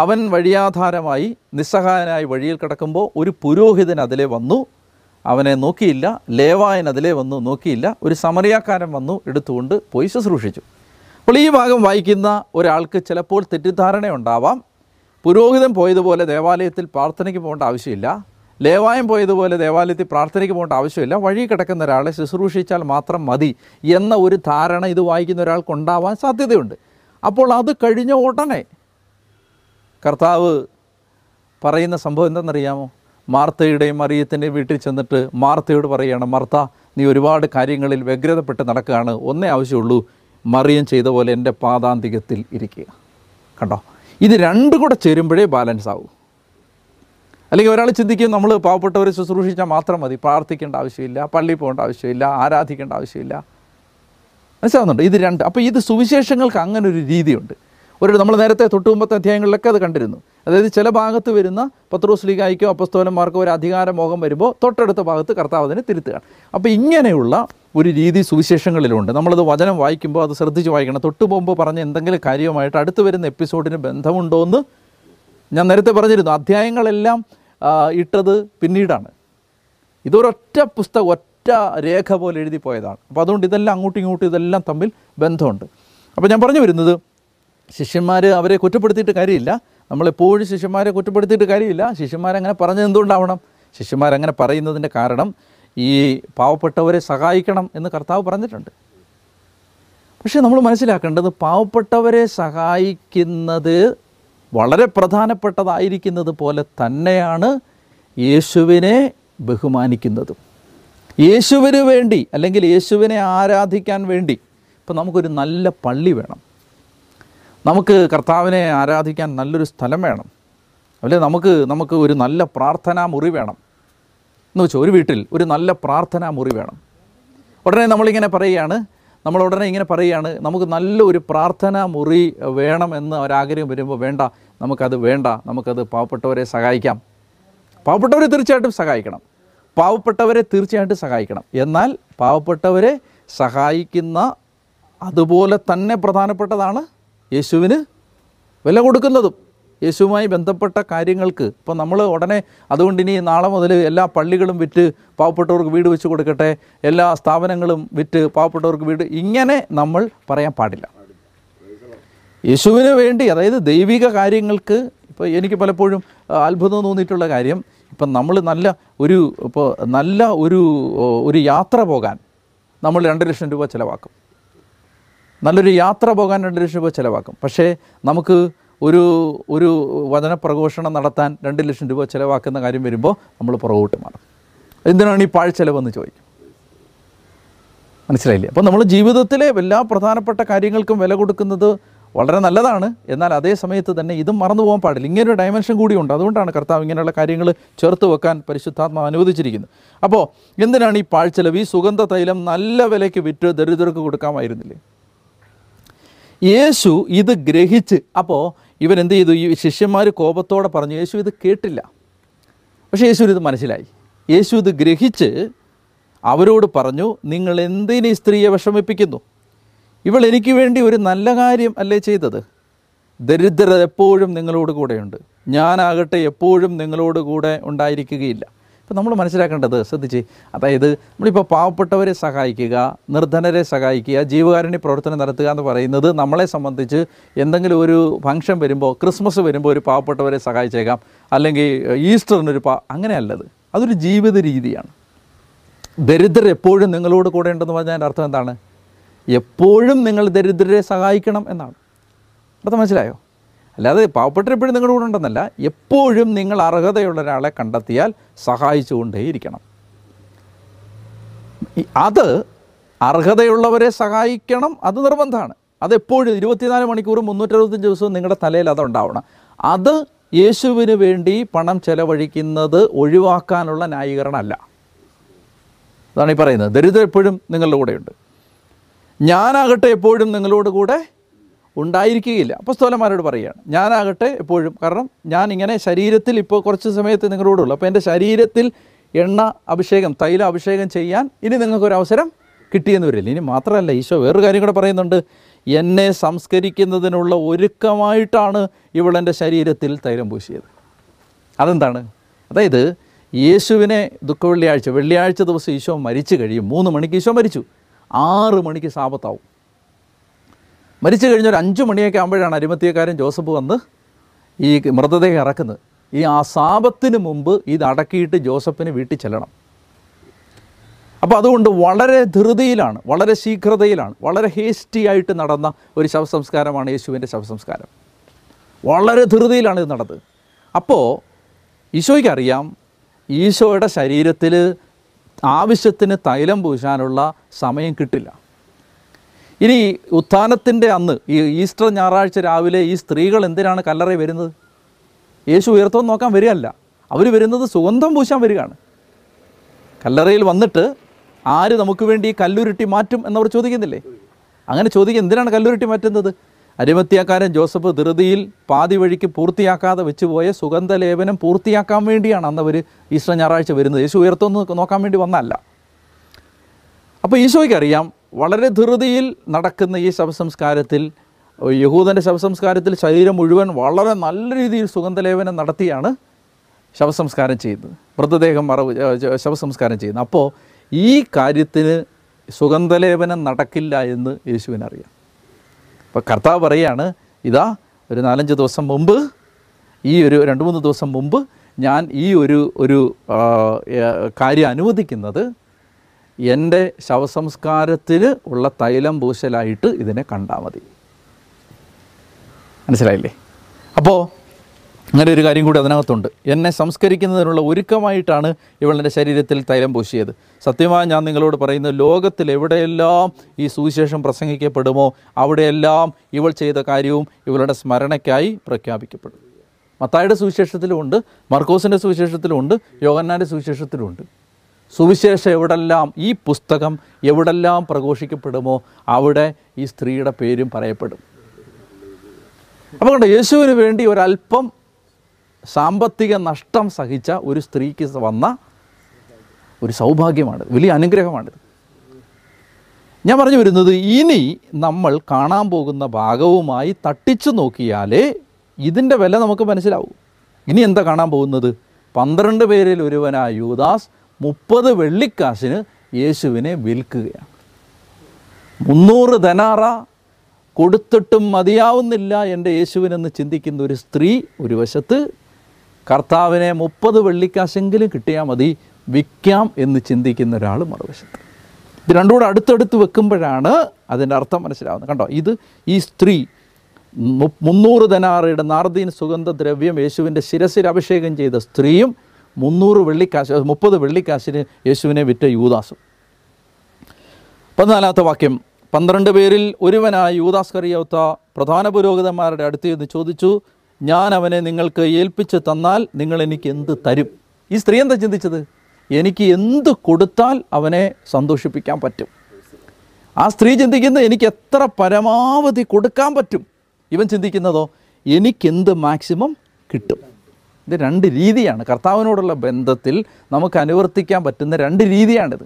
അവൻ വഴിയാധാരമായി നിസ്സഹായനായി വഴിയിൽ കിടക്കുമ്പോൾ ഒരു പുരോഹിതൻ അതിലെ വന്നു, അവനെ നോക്കിയില്ല. ലേവായൻ അതിലെ വന്നു, നോക്കിയില്ല. ഒരു സമറിയാക്കാരൻ വന്നു, എടുത്തുകൊണ്ട് പോയി ശുശ്രൂഷിച്ചു. അപ്പോൾ ഈ ഭാഗം വായിക്കുന്ന ഒരാൾക്ക് ചിലപ്പോൾ തെറ്റിദ്ധാരണയുണ്ടാവാം, പുരോഹിതൻ പോയതുപോലെ ദേവാലയത്തിൽ പ്രാർത്ഥനയ്ക്ക് പോകേണ്ട ആവശ്യമില്ല, ലേവായം പോയതുപോലെ ദേവാലയത്തിൽ പ്രാർത്ഥനയ്ക്ക് പോകേണ്ട ആവശ്യമില്ല, വഴി കിടക്കുന്ന ഒരാളെ ശുശ്രൂഷിച്ചാൽ മാത്രം മതി എന്ന ഒരു ധാരണ ഇത് വായിക്കുന്ന ഒരാൾക്കുണ്ടാവാൻ സാധ്യതയുണ്ട്. അപ്പോൾ അത് കഴിഞ്ഞ ഉടനെ കർത്താവ് പറയുന്ന സംഭവം എന്താണെന്നറിയാമോ? മാർത്തയുടെയും മറിയത്തിൻ്റെയും വീട്ടിൽ ചെന്നിട്ട് മാർത്തയോട് പറയുകയാണ്, മാർത്ത, നീ ഒരുപാട് കാര്യങ്ങളിൽ വ്യഗ്രതപ്പെട്ട് നടക്കുകയാണ്, ഒന്നേ ആവശ്യമുള്ളൂ, മറിയം ചെയ്ത പോലെ എൻ്റെ പാദാന്തികത്തിൽ ഇരിക്കുക. കണ്ടോ, ഇത് രണ്ടും കൂടെ ചേരുമ്പോഴേ ബാലൻസ് ആവും. അല്ലെങ്കിൽ ഒരാൾ ചിന്തിക്കും, നമ്മൾ പാവപ്പെട്ടവരെ ശുശ്രൂഷിച്ചാൽ മാത്രം മതി, പ്രാർത്ഥിക്കേണ്ട ആവശ്യമില്ല, പള്ളിയിൽ പോകേണ്ട ആവശ്യമില്ല, ആരാധിക്കേണ്ട ആവശ്യമില്ല. മനസ്സിലാവുന്നുണ്ട് ഇത് രണ്ട്. അപ്പോൾ ഇത് സുവിശേഷങ്ങൾക്ക് അങ്ങനൊരു രീതിയുണ്ട്. നമ്മൾ നേരത്തെ തൊട്ട് മുമ്പത്തെ അധ്യായങ്ങളിലൊക്കെ അത് കണ്ടിരുന്നു. അതായത് ചില ഭാഗത്ത് വരുന്ന പത്രോസ് ശ്ലീഹായ്ക്കോ അപ്പസ്തോലന്മാർക്കോ ഒരു അധികാരമോഹം വരുമ്പോൾ തൊട്ടടുത്ത ഭാഗത്ത് കർത്താവ് അതിനെ തിരുത്തുകയാണ്. അപ്പോൾ ഇങ്ങനെയുള്ള ഒരു രീതി സുവിശേഷങ്ങളിലുണ്ട്. നമ്മളത് വചനം വായിക്കുമ്പോൾ അത് ശ്രദ്ധിച്ച് വായിക്കണം. തൊട്ട് പോകുമ്പോൾ പറഞ്ഞ എന്തെങ്കിലും കാര്യമായിട്ട് അടുത്ത് വരുന്ന എപ്പിസോഡിന് ബന്ധമുണ്ടോ എന്ന് ഞാൻ നേരത്തെ പറഞ്ഞിരുന്നു. അധ്യായങ്ങളെല്ലാം ഇട്ടത് പിന്നീടാണ്. ഇതൊരൊറ്റ പുസ്തകം, ഒറ്റ രേഖ പോലെ എഴുതി പോയതാണ്. അപ്പോൾ അതുകൊണ്ട് ഇതെല്ലാം അങ്ങോട്ടും ഇങ്ങോട്ടും ഇതെല്ലാം തമ്മിൽ ബന്ധമുണ്ട്. അപ്പോൾ ഞാൻ പറഞ്ഞു വരുന്നത്, ശിഷ്യന്മാർ അവരെ കുറ്റപ്പെടുത്തിയിട്ട് കാര്യമില്ല, നമ്മളെപ്പോഴും ശിഷ്യന്മാരെ കുറ്റപ്പെടുത്തിയിട്ട് കാര്യമില്ല. ശിഷ്യന്മാരങ്ങനെ പറഞ്ഞത് എന്തുകൊണ്ടാവണം? ശിഷ്യന്മാരങ്ങനെ പറയുന്നതിൻ്റെ കാരണം ഈ പാവപ്പെട്ടവരെ സഹായിക്കണം എന്ന് കർത്താവ് പറഞ്ഞിട്ടുണ്ട്. പക്ഷേ നമ്മൾ മനസ്സിലാക്കേണ്ടത് പാവപ്പെട്ടവരെ സഹായിക്കുന്നത് വളരെ പ്രധാനപ്പെട്ടതായിരിക്കുന്നത് പോലെ തന്നെയാണ് യേശുവിനെ ബഹുമാനിക്കുന്നതും. യേശുവിന് വേണ്ടി അല്ലെങ്കിൽ യേശുവിനെ ആരാധിക്കാൻ വേണ്ടി ഇപ്പം നമുക്കൊരു നല്ല പള്ളി വേണം, നമുക്ക് കർത്താവിനെ ആരാധിക്കാൻ നല്ലൊരു സ്ഥലം വേണം, അല്ലെ നമുക്ക് ഒരു നല്ല പ്രാർത്ഥനാ മുറി വേണം എന്ന് വെച്ചാൽ ഒരു വീട്ടിൽ ഒരു നല്ല പ്രാർത്ഥനാ മുറി വേണം. നമ്മൾ ഉടനെ ഇങ്ങനെ പറയുകയാണ് നമുക്ക് നല്ലൊരു പ്രാർത്ഥനാ മുറി വേണമെന്ന് ഒരാഗ്രഹം വരുമ്പോൾ വേണ്ട നമുക്കത് പാവപ്പെട്ടവരെ സഹായിക്കാം. പാവപ്പെട്ടവരെ തീർച്ചയായിട്ടും സഹായിക്കണം. എന്നാൽ പാവപ്പെട്ടവരെ സഹായിക്കുന്ന അതുപോലെ തന്നെ പ്രധാനപ്പെട്ടതാണ് യേശുവിന് വില കൊടുക്കുന്നതും, യേശുവുമായി ബന്ധപ്പെട്ട കാര്യങ്ങൾക്ക്. ഇപ്പോൾ നമ്മൾ ഉടനെ അതുകൊണ്ട് ഇനി നാളെ മുതൽ എല്ലാ പള്ളികളും വിറ്റ് പാവപ്പെട്ടവർക്ക് വീട് വെച്ച് കൊടുക്കട്ടെ, എല്ലാ സ്ഥാപനങ്ങളും വിറ്റ് പാവപ്പെട്ടവർക്ക് വീട്, ഇങ്ങനെ നമ്മൾ പറയാൻ പാടില്ല. യേശുവിന് വേണ്ടി, അതായത് ദൈവിക കാര്യങ്ങൾക്ക്. ഇപ്പോൾ എനിക്ക് പലപ്പോഴും അത്ഭുതം തോന്നിയിട്ടുള്ള കാര്യം, ഇപ്പം നമ്മൾ നല്ല ഒരു യാത്ര പോകാൻ നമ്മൾ 2 ലക്ഷം രൂപ ചിലവാക്കും. പക്ഷേ നമുക്ക് ഒരു വചനപ്രഘോഷണം നടത്താൻ 2 ലക്ഷം രൂപ ചിലവാക്കുന്ന കാര്യം വരുമ്പോൾ നമ്മൾ പുറകോട്ട് മാറും. എന്തിനാണ് ഈ പാഴ്ചെലവെന്ന് ചോദിക്കും. മനസ്സിലായില്ലേ? അപ്പോൾ നമ്മൾ ജീവിതത്തിലെ എല്ലാ പ്രധാനപ്പെട്ട കാര്യങ്ങൾക്കും വില കൊടുക്കുന്നത് വളരെ നല്ലതാണ്. എന്നാൽ അതേ സമയത്ത് തന്നെ ഇതും മറന്നു പോകാൻ പാടില്ല. ഇങ്ങനൊരു ഡയമെൻഷൻ കൂടിയുണ്ട്. അതുകൊണ്ടാണ് കർത്താവ് ഇങ്ങനെയുള്ള കാര്യങ്ങൾ ചേർത്ത് വെക്കാൻ പരിശുദ്ധാത്മാവ് അനുവദിച്ചിരിക്കുന്നത്. അപ്പോൾ എന്തിനാണ് ഈ പാഴ്ചെലവ്? ഈ സുഗന്ധ തൈലം നല്ല വിലയ്ക്ക് വിറ്റ് ദരിദ്രർക്ക് കൊടുക്കാമായിരുന്നില്ലേ? യേശു ഇത് ഗ്രഹിച്ച്, അപ്പോൾ ഇവരെന്ത് ചെയ്തു? ഈ ശിഷ്യന്മാർ കോപത്തോടെ പറഞ്ഞു. യേശു ഇത് കേട്ടില്ല. പക്ഷേ യേശു ഇത് മനസ്സിലായി. യേശു ഇത് ഗ്രഹിച്ച് അവരോട് പറഞ്ഞു, നിങ്ങൾ എന്തിന് ഈ സ്ത്രീയെ വിഷമിപ്പിക്കുന്നു? ഇവൾ എനിക്ക് വേണ്ടി ഒരു നല്ല കാര്യം അല്ലേ ചെയ്തത്? ദരിദ്രർ എപ്പോഴും നിങ്ങളോട് കൂടെയുണ്ട്, ഞാനാകട്ടെ എപ്പോഴും നിങ്ങളോട് കൂടെ ഉണ്ടായിരിക്കുകയില്ല. ഇപ്പം നമ്മൾ മനസ്സിലാക്കേണ്ടത്, ശ്രദ്ധിച്ച്, അതായത് നമ്മളിപ്പോൾ പാവപ്പെട്ടവരെ സഹായിക്കുക, നിർധനരെ സഹായിക്കുക, ജീവകാരുണ്യ പ്രവർത്തനം നടത്തുക എന്ന് പറയുന്നത് നമ്മളെ സംബന്ധിച്ച് എന്തെങ്കിലും ഒരു ഫംഗ്ഷൻ വരുമ്പോൾ, ക്രിസ്മസ് വരുമ്പോൾ ഒരു പാവപ്പെട്ടവരെ സഹായിച്ചേക്കാം, അല്ലെങ്കിൽ ഈസ്റ്ററിനൊരു അങ്ങനെയല്ലത്. അതൊരു ജീവിത രീതിയാണ്. ദരിദ്രർ എപ്പോഴും നിങ്ങളോട് കൂടെ ഉണ്ടെന്ന് പറഞ്ഞാൽ അതിൻ്റെ അർത്ഥം എന്താണ്? എപ്പോഴും നിങ്ങൾ ദരിദ്രരെ സഹായിക്കണം എന്നാണ് അർത്ഥം. മനസ്സിലായോ? അല്ലാതെ പാവപ്പെട്ടവർ എപ്പോഴും നിങ്ങളുടെ കൂടെ ഉണ്ടെന്നല്ല. എപ്പോഴും നിങ്ങൾ അർഹതയുള്ള ഒരാളെ കണ്ടെത്തിയാൽ സഹായിച്ചുകൊണ്ടേയിരിക്കണം. അത് അർഹതയുള്ളവരെ സഹായിക്കണം, അത് നിർബന്ധമാണ്. അതെപ്പോഴും 24 മണിക്കൂറും 365 ദിവസവും നിങ്ങളുടെ തലയിൽ അതുണ്ടാവണം. അത് യേശുവിന് വേണ്ടി പണം ചെലവഴിക്കുന്നത് ഒഴിവാക്കാനുള്ള ന്യായീകരണമല്ല. അതാണ് ഈ പറയുന്നത്, ദരിദ്രർ എപ്പോഴും നിങ്ങളുടെ കൂടെയുണ്ട്, ഞാനാകട്ടെ എപ്പോഴും നിങ്ങളോട് കൂടെ ഉണ്ടായിരിക്കുകയില്ല. അപ്പോസ്തലന്മാരോട് പറയുകയാണ്, ഞാനാകട്ടെ എപ്പോഴും, കാരണം ഞാനിങ്ങനെ ശരീരത്തിൽ ഇപ്പോൾ കുറച്ച് സമയത്ത് നിങ്ങളോടുള്ളൂ, അപ്പോൾ എൻ്റെ ശരീരത്തിൽ എണ്ണ അഭിഷേകം, തൈല അഭിഷേകം ചെയ്യാൻ ഇനി നിങ്ങൾക്കൊരവസരം കിട്ടിയെന്ന് വരില്ല. ഇനി മാത്രമല്ല, ഈശോ വേറൊരു കാര്യം കൂടെ പറയുന്നുണ്ട്, എന്നെ സംസ്കരിക്കുന്നതിനുള്ള ഒരുക്കമായിട്ടാണ് ഇവളെൻ്റെ ശരീരത്തിൽ തൈലം പൂശിയത്. അതെന്താണ്? അതായത് യേശുവിനെ വെള്ളിയാഴ്ച ദിവസം ഈശോ മരിച്ചു കഴിയും. 3 മണിക്ക് ഈശോ മരിച്ചു. 6 മണിക്ക് സാപത്താവും. മരിച്ചു കഴിഞ്ഞൊരു 5 മണിയൊക്കെ ആകുമ്പോഴാണ് അരിമത്തിയക്കാരൻ ജോസഫ് വന്ന് ഈ മൃതദേഹം ഇറക്കുന്നത്. ഈ ആ സാപത്തിന് മുമ്പ് ഇത് അടക്കിയിട്ട് ജോസഫിന് വീട്ടിൽ ചെല്ലണം. അപ്പോൾ അതുകൊണ്ട് വളരെ ധൃതിയിലാണ്, വളരെ ശീഘ്രതയിലാണ്, വളരെ ഹേസ്റ്റി ആയിട്ട് നടന്ന ഒരു ശവസംസ്കാരമാണ് യേശുവിൻ്റെ ശവസംസ്കാരം. വളരെ ധൃതിയിലാണ് ഇത് നടന്നത്. അപ്പോൾ ഈശോയ്ക്കറിയാം, ഈശോയുടെ ശരീരത്തിൽ ആവശ്യത്തിന് തൈലം പൂശാനുള്ള സമയം കിട്ടില്ല. ഇനി ഉത്ഥാനത്തിൻ്റെ അന്ന്, ഈ ഈസ്റ്റർ ഞായറാഴ്ച രാവിലെ ഈ സ്ത്രീകൾ എന്തിനാണ് കല്ലറയിൽ വരുന്നത്? യേശു ഉയർത്തുമെന്ന് നോക്കാൻ വരികയല്ല. അവർ വരുന്നത് സുഗന്ധം പൂശാൻ വരികയാണ്. കല്ലറയിൽ വന്നിട്ട് ആര് നമുക്ക് വേണ്ടി ഈ കല്ലുരുട്ടി മാറ്റും എന്നവർ ചോദിക്കുന്നില്ലേ? അങ്ങനെ ചോദിക്കുക, എന്തിനാണ് കല്ലുരുട്ടി മാറ്റുന്നത്? അരിമത്തിയാക്കാരൻ ജോസഫ് ധൃതിയിൽ പാതി വഴിക്ക് പൂർത്തിയാക്കാതെ വെച്ച് പോയ സുഗന്ധലേപനം പൂർത്തിയാക്കാൻ വേണ്ടിയാണ് അന്നവർ ഈസ്റ്റർ ഞായറാഴ്ച വരുന്നത്. യേശു ഉയർത്തുമെന്ന് നോക്കാൻ വേണ്ടി വന്നല്ല. അപ്പോൾ ഈശോയ്ക്കറിയാം, വളരെ ധൃതിയിൽ നടക്കുന്ന ഈ ശവസംസ്കാരത്തിൽ, യഹൂദൻ്റെ ശവസംസ്കാരത്തിൽ ശരീരം മുഴുവൻ വളരെ നല്ല രീതിയിൽ സുഗന്ധലേപനം നടത്തിയാണ് ശവസംസ്കാരം ചെയ്യുന്നത്, ശവസംസ്കാരം ചെയ്യുന്നത്. അപ്പോൾ ഈ കാര്യത്തിന് സുഗന്ധലേപനം നടക്കില്ല എന്ന് യേശുവിനറിയാം. അപ്പോൾ കർത്താവ് പറയുകയാണ്, ഇതാ ഒരു 4-5 ദിവസം മുമ്പ് ഈ ഒരു 2-3 ദിവസം മുമ്പ് ഞാൻ ഈ ഒരു ഒരു കാര്യം അനുവദിക്കുന്നത് എൻ്റെ ശവസംസ്കാരത്തിൽ ഉള്ള തൈലം പൂശലായിട്ട് ഇതിനെ കണ്ടാൽ മതി. മനസ്സിലായില്ലേ? അപ്പോൾ അങ്ങനെ ഒരു കാര്യം കൂടി അതിനകത്തുണ്ട്. എന്നെ സംസ്കരിക്കുന്നതിനുള്ള ഒരുക്കമായിട്ടാണ് ഇവളുടെ ശരീരത്തിൽ തൈലം പൂശിയത്. സത്യമായി ഞാൻ നിങ്ങളോട് പറയുന്നത്, ലോകത്തിൽ എവിടെയെല്ലാം ഈ സുവിശേഷം പ്രസംഗിക്കപ്പെടുമോ അവിടെയെല്ലാം ഇവൾ ചെയ്ത കാര്യവും ഇവളുടെ സ്മരണയ്ക്കായി പ്രഖ്യാപിക്കപ്പെടും. മത്തായിയുടെ സുവിശേഷത്തിലുമുണ്ട്, മർക്കോസിൻ്റെ സുവിശേഷത്തിലുമുണ്ട്, യോഹന്നാൻ്റെ സുവിശേഷത്തിലുമുണ്ട്. സുവിശേഷം എവിടെല്ലാം, ഈ പുസ്തകം എവിടെല്ലാം പ്രഘോഷിക്കപ്പെടുമോ അവിടെ ഈ സ്ത്രീയുടെ പേരും പറയപ്പെടും. അപ്പോൾ കണ്ട, യേശുവിന് വേണ്ടി ഒരല്പം സാമ്പത്തിക നഷ്ടം സഹിച്ച ഒരു സ്ത്രീക്ക് വന്ന ഒരു സൗഭാഗ്യമാണ്, വലിയ അനുഗ്രഹമാണിത്. ഞാൻ പറഞ്ഞു വരുന്നത്, ഇനി നമ്മൾ കാണാൻ പോകുന്ന ഭാഗവുമായി തട്ടിച്ചു നോക്കിയാലേ ഇതിൻ്റെ വില നമുക്ക് മനസ്സിലാവും. ഇനി എന്താ കാണാൻ പോകുന്നത്? 12 പേരിൽ ഒരുവനായ യൂദാസ് 30 വെള്ളിക്കാശിന് യേശുവിനെ വിൽക്കുകയാണ്. 300 ദനാറ കൊടുത്തിട്ടും മതിയാവുന്നില്ല എൻ്റെ യേശുവിനെന്ന് ചിന്തിക്കുന്ന ഒരു സ്ത്രീ ഒരു വശത്ത്, കർത്താവിനെ 30 വെള്ളിക്കാശെങ്കിലും കിട്ടിയാൽ മതി വിൽക്കാം എന്ന് ചിന്തിക്കുന്ന ഒരാൾ മറുവശത്ത്. ഇത് രണ്ടും കൂടെ അടുത്തടുത്ത് വെക്കുമ്പോഴാണ് അതിൻ്റെ അർത്ഥം മനസ്സിലാവുന്നത്. കണ്ടോ, ഇത് ഈ സ്ത്രീ 300 ദനാറയുടെ നാർദീൻ സുഗന്ധദ്രവ്യം യേശുവിൻ്റെ ശിരസിൽ അഭിഷേകം ചെയ്ത സ്ത്രീയും 30 വെള്ളിക്കാശിന് യേശുവിനെ വിറ്റ യൂദാസും. 14-ാമത്തെ വാക്യം, 12 പേരിൽ ഒരുവനായ യൂദാസ് കറിയോത്ത പ്രധാന പുരോഹിതന്മാരുടെ അടുത്ത് എന്ന് ചോദിച്ചു, ഞാൻ അവനെ നിങ്ങൾക്ക് ഏൽപ്പിച്ച് തന്നാൽ നിങ്ങൾ എനിക്ക് എന്ത് തരും? ഈ സ്ത്രീ എന്താ ചിന്തിച്ചത്? എനിക്ക് എന്ത് കൊടുത്താൽ അവനെ സന്തോഷിപ്പിക്കാൻ പറ്റും. ആ സ്ത്രീ ചിന്തിക്കുന്നത് എനിക്ക് എത്ര പരമാവധി കൊടുക്കാൻ പറ്റും. ഇവൻ ചിന്തിക്കുന്നതോ എനിക്കെന്ത് മാക്സിമം കിട്ടും. ഇത് 2 രീതിയാണ് കർത്താവിനോടുള്ള ബന്ധത്തിൽ നമുക്ക് അനുവർത്തിക്കാൻ പറ്റുന്ന 2 രീതിയാണിത്.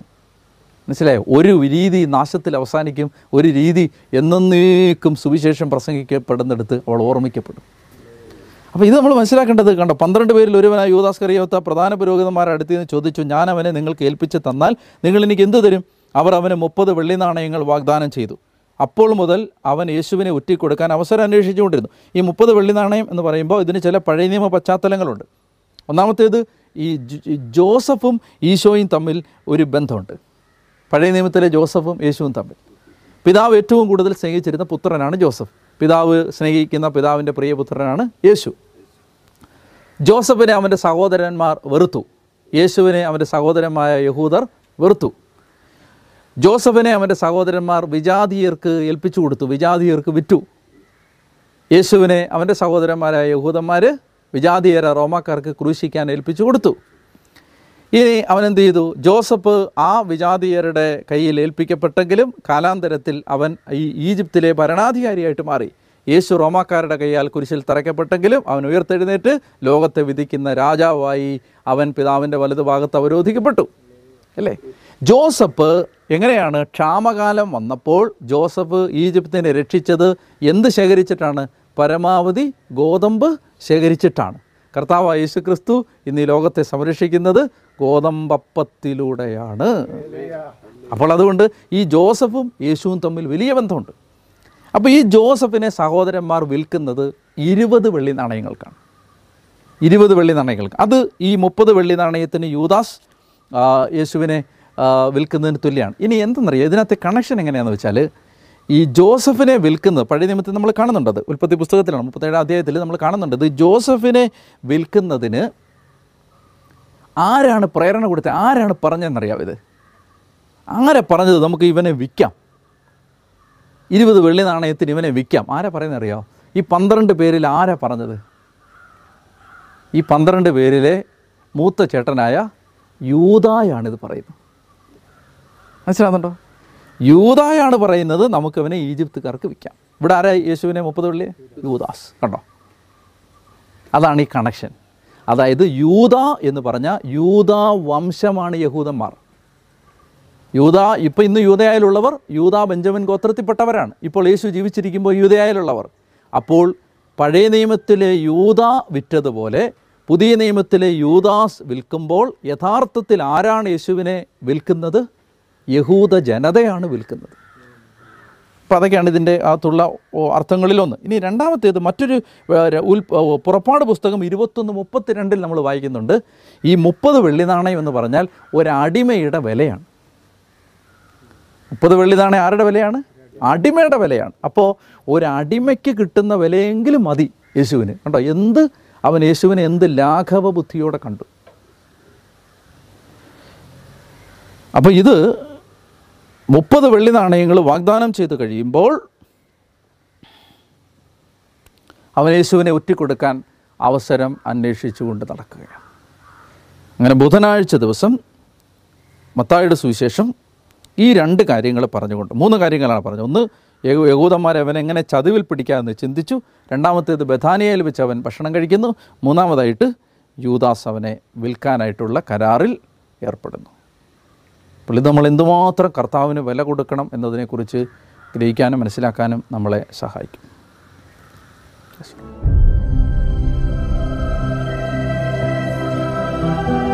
മനസ്സിലായോ? ഒരു രീതി നാശത്തിൽ അവസാനിക്കും, ഒരു രീതി എന്നേക്കും സുവിശേഷം പ്രസംഗിക്കപ്പെടുന്നിടത്ത് അവൾ ഓർമ്മിക്കപ്പെടും. അപ്പോൾ ഇത് നമ്മൾ മനസ്സിലാക്കേണ്ടത്. കണ്ടോ, 12 പേരിൽ ഒരുവനായ യൂദാസ് കറിയോത്ത പ്രധാന പുരോഹിതന്മാരുടെ അടുത്ത് നിന്ന് ചോദിച്ചു, ഞാൻ അവനെ നിങ്ങൾക്ക് ഏൽപ്പിച്ച് തന്നാൽ നിങ്ങൾ എനിക്ക് എന്ത് തരും? അവർ അവന് 30 വെള്ളി നാണയങ്ങൾ വാഗ്ദാനം ചെയ്തു. അപ്പോൾ മുതൽ അവൻ യേശുവിനെ ഒറ്റിക്കൊടുക്കാൻ അവസരം അന്വേഷിച്ചുകൊണ്ടിരുന്നു. ഈ 30 വെള്ളി നാണയം എന്ന് പറയുമ്പോൾ ഇതിന് ചില പഴയ നിയമ പശ്ചാത്തലങ്ങളുണ്ട്. ഒന്നാമത്തേത്, ഈ ജോസഫും ഈശോയും തമ്മിൽ ഒരു ബന്ധമുണ്ട്. പഴയ നിയമത്തിലെ ജോസഫും യേശുവും തമ്മിൽ പിതാവ് ഏറ്റവും കൂടുതൽ സ്നേഹിച്ചിരുന്ന പുത്രനാണ് ജോസഫ്. പിതാവ് സ്നേഹിക്കുന്ന പിതാവിൻ്റെ പ്രിയപുത്രനാണ് യേശു. ജോസഫിനെ അവൻ്റെ സഹോദരന്മാർ വെറുത്തു, യേശുവിനെ അവൻ്റെ സഹോദരന്മാരായ യഹൂദർ വെറുത്തു. ജോസഫിനെ അവൻ്റെ സഹോദരന്മാർ വിജാതീയർക്ക് ഏൽപ്പിച്ചു കൊടുത്തു, വിജാതീയർക്ക് വിറ്റു. യേശുവിനെ അവൻ്റെ സഹോദരന്മാരായ യഹൂദന്മാർ വിജാതീയരെ റോമാക്കാർക്ക് ക്രൂശിക്കാൻ ഏൽപ്പിച്ചു കൊടുത്തു. ഇനി അവനെന്ത് ചെയ്തു? ജോസഫ് ആ വിജാതീയരുടെ കയ്യിൽ ഏൽപ്പിക്കപ്പെട്ടെങ്കിലും കാലാന്തരത്തിൽ അവൻ ഈ ഈജിപ്തിലെ ഭരണാധികാരിയായിട്ട് മാറി. യേശു റോമാക്കാരുടെ കയ്യാൽ കുരിശിൽ തറയ്ക്കപ്പെട്ടെങ്കിലും അവൻ ഉയർത്തെഴുന്നേറ്റ് ലോകത്തെ വിധിക്കുന്ന രാജാവായി അവൻ പിതാവിൻ്റെ വലതുഭാഗത്ത് അവരോധിക്കപ്പെട്ടു. അല്ലേ? ജോസഫ് എങ്ങനെയാണ്? ക്ഷാമകാലം വന്നപ്പോൾ ജോസഫ് ഈജിപ്തിനെ രക്ഷിച്ചത് എന്ത് ശേഖരിച്ചിട്ടാണ്? പരമാവധി ഗോതമ്പ് ശേഖരിച്ചിട്ടാണ്. കർത്താവായ യേശു ക്രിസ്തു ഇന്ന് ഈ ലോകത്തെ സംരക്ഷിക്കുന്നത് ഗോതമ്പപ്പത്തിലൂടെയാണ്. അപ്പോൾ അതുകൊണ്ട് ഈ ജോസഫും യേശുവും തമ്മിൽ വലിയ ബന്ധമുണ്ട്. അപ്പോൾ ഈ ജോസഫിനെ സഹോദരന്മാർ വിൽക്കുന്നത് 20 വെള്ളി നാണയങ്ങൾക്കാണ്. 20 വെള്ളി നാണയങ്ങൾക്ക്. അത് ഈ 30 വെള്ളി നാണയത്തിന് യൂദാസ് യേശുവിനെ വിൽക്കുന്നതിന് തുല്യമാണ്. ഇനി എന്തെന്നറിയാം, ഇതിനകത്തെ കണക്ഷൻ എങ്ങനെയാണെന്ന് വെച്ചാൽ, ഈ ജോസഫിനെ വിൽക്കുന്നത് പഴയ നിയമത്തിൽ നമ്മൾ കാണുന്നുണ്ടത്. ഉൽപ്പത്തി പുസ്തകത്തിലാണ് 37-ാം അധ്യായത്തിൽ നമ്മൾ കാണുന്നുണ്ടത്. ജോസഫിനെ വിൽക്കുന്നതിന് ആരാണ് പ്രേരണ കൊടുത്തത്? ആരാണ് പറഞ്ഞതെന്നറിയാം? ഇത് ആരെ പറഞ്ഞത് നമുക്ക് ഇവനെ വിൽക്കാം, 20 വെള്ളി നാണയത്തിന് ഇവനെ വിൽക്കാം? ആരാ പറയുന്നറിയാമോ? ഈ 12 പേരിൽ ആരാ പറഞ്ഞത്? ഈ 12 പേരിലെ മൂത്ത ചേട്ടനായ യൂദായാണിത് പറയുന്നത്. മനസ്സിലാകുന്നുണ്ടോ? യൂദായാണ് പറയുന്നത് നമുക്കവനെ ഈജിപ്തുകാർക്ക് വിൽക്കാം. ഇവിടെ ആരാ യേശുവിനെ 30 വെള്ളി? യൂദാസ്. കണ്ടോ, അതാണ് ഈ കണക്ഷൻ. അതായത് യൂദ എന്ന് പറഞ്ഞാൽ യൂദാ വംശമാണ് യഹൂദന്മാർ. യൂദാ ഇപ്പോൾ ഇന്ന് യൂദയായിലുള്ളവർ യൂദാ ബെഞ്ചമിൻ ഗോത്രത്തിൽപ്പെട്ടവരാണ്. ഇപ്പോൾ യേശു ജീവിച്ചിരിക്കുമ്പോൾ യൂദയായിലുള്ളവർ. അപ്പോൾ പഴയ നിയമത്തിലെ യൂദ വിറ്റതുപോലെ പുതിയ നിയമത്തിലെ യൂദാസ് വിൽക്കുമ്പോൾ യഥാർത്ഥത്തിൽ ആരാണ് യേശുവിനെ വിൽക്കുന്നത്? യഹൂദ ജനതയാണ് വിൽക്കുന്നത്. അപ്പോൾ അതൊക്കെയാണ് ഇതിൻ്റെ അകത്തുള്ള അർത്ഥങ്ങളിലൊന്ന്. ഇനി രണ്ടാമത്തേത് മറ്റൊരു പുറപ്പാട് പുസ്തകം 21:32 നമ്മൾ വായിക്കുന്നുണ്ട്. ഈ 30 വെള്ളി നാണയം എന്ന് പറഞ്ഞാൽ ഒരടിമയുടെ വിലയാണ്. 30 വെള്ളി നാണയം ആരുടെ വിലയാണ്? അടിമയുടെ വിലയാണ്. അപ്പോൾ ഒരടിമയ്ക്ക് കിട്ടുന്ന വിലയെങ്കിലും മതി യേശുവിന്. കണ്ടോ, അവൻ യേശുവിനെ എന്ത് ലാഘവ ബുദ്ധിയോടെ കണ്ടു. അപ്പോൾ ഇത് 30 വെള്ളി നാണയങ്ങൾ വാഗ്ദാനം ചെയ്ത് കഴിയുമ്പോൾ അവൻ യേശുവിനെ ഒറ്റിക്കൊടുക്കാൻ അവസരം അന്വേഷിച്ചുകൊണ്ട് നടക്കുകയാണ്. അങ്ങനെ ബുധനാഴ്ച ദിവസം മത്തായിയുടെ സുവിശേഷം ഈ 2 കാര്യങ്ങൾ പറഞ്ഞുകൊണ്ട് 3 കാര്യങ്ങളാണ് പറഞ്ഞത്. ഒന്ന്, യഹൂദന്മാരെ അവനെങ്ങനെ ചതിവിൽ പിടിക്കാമെന്ന് ചിന്തിച്ചു. രണ്ടാമത്തേത്, ബഥാനിയയിൽ വെച്ച് അവൻ ഭക്ഷണം കഴിക്കുന്നു. മൂന്നാമതായിട്ട്, യൂദാസ് അവനെ വിൽക്കാനായിട്ടുള്ള കരാറിൽ ഏർപ്പെടുന്നു. അപ്പോൾ ഇത് നമ്മൾ എന്തുമാത്രം കർത്താവിന് വില കൊടുക്കണം എന്നതിനെക്കുറിച്ച് ഗ്രഹിക്കാനും മനസ്സിലാക്കാനും നമ്മളെ സഹായിക്കും.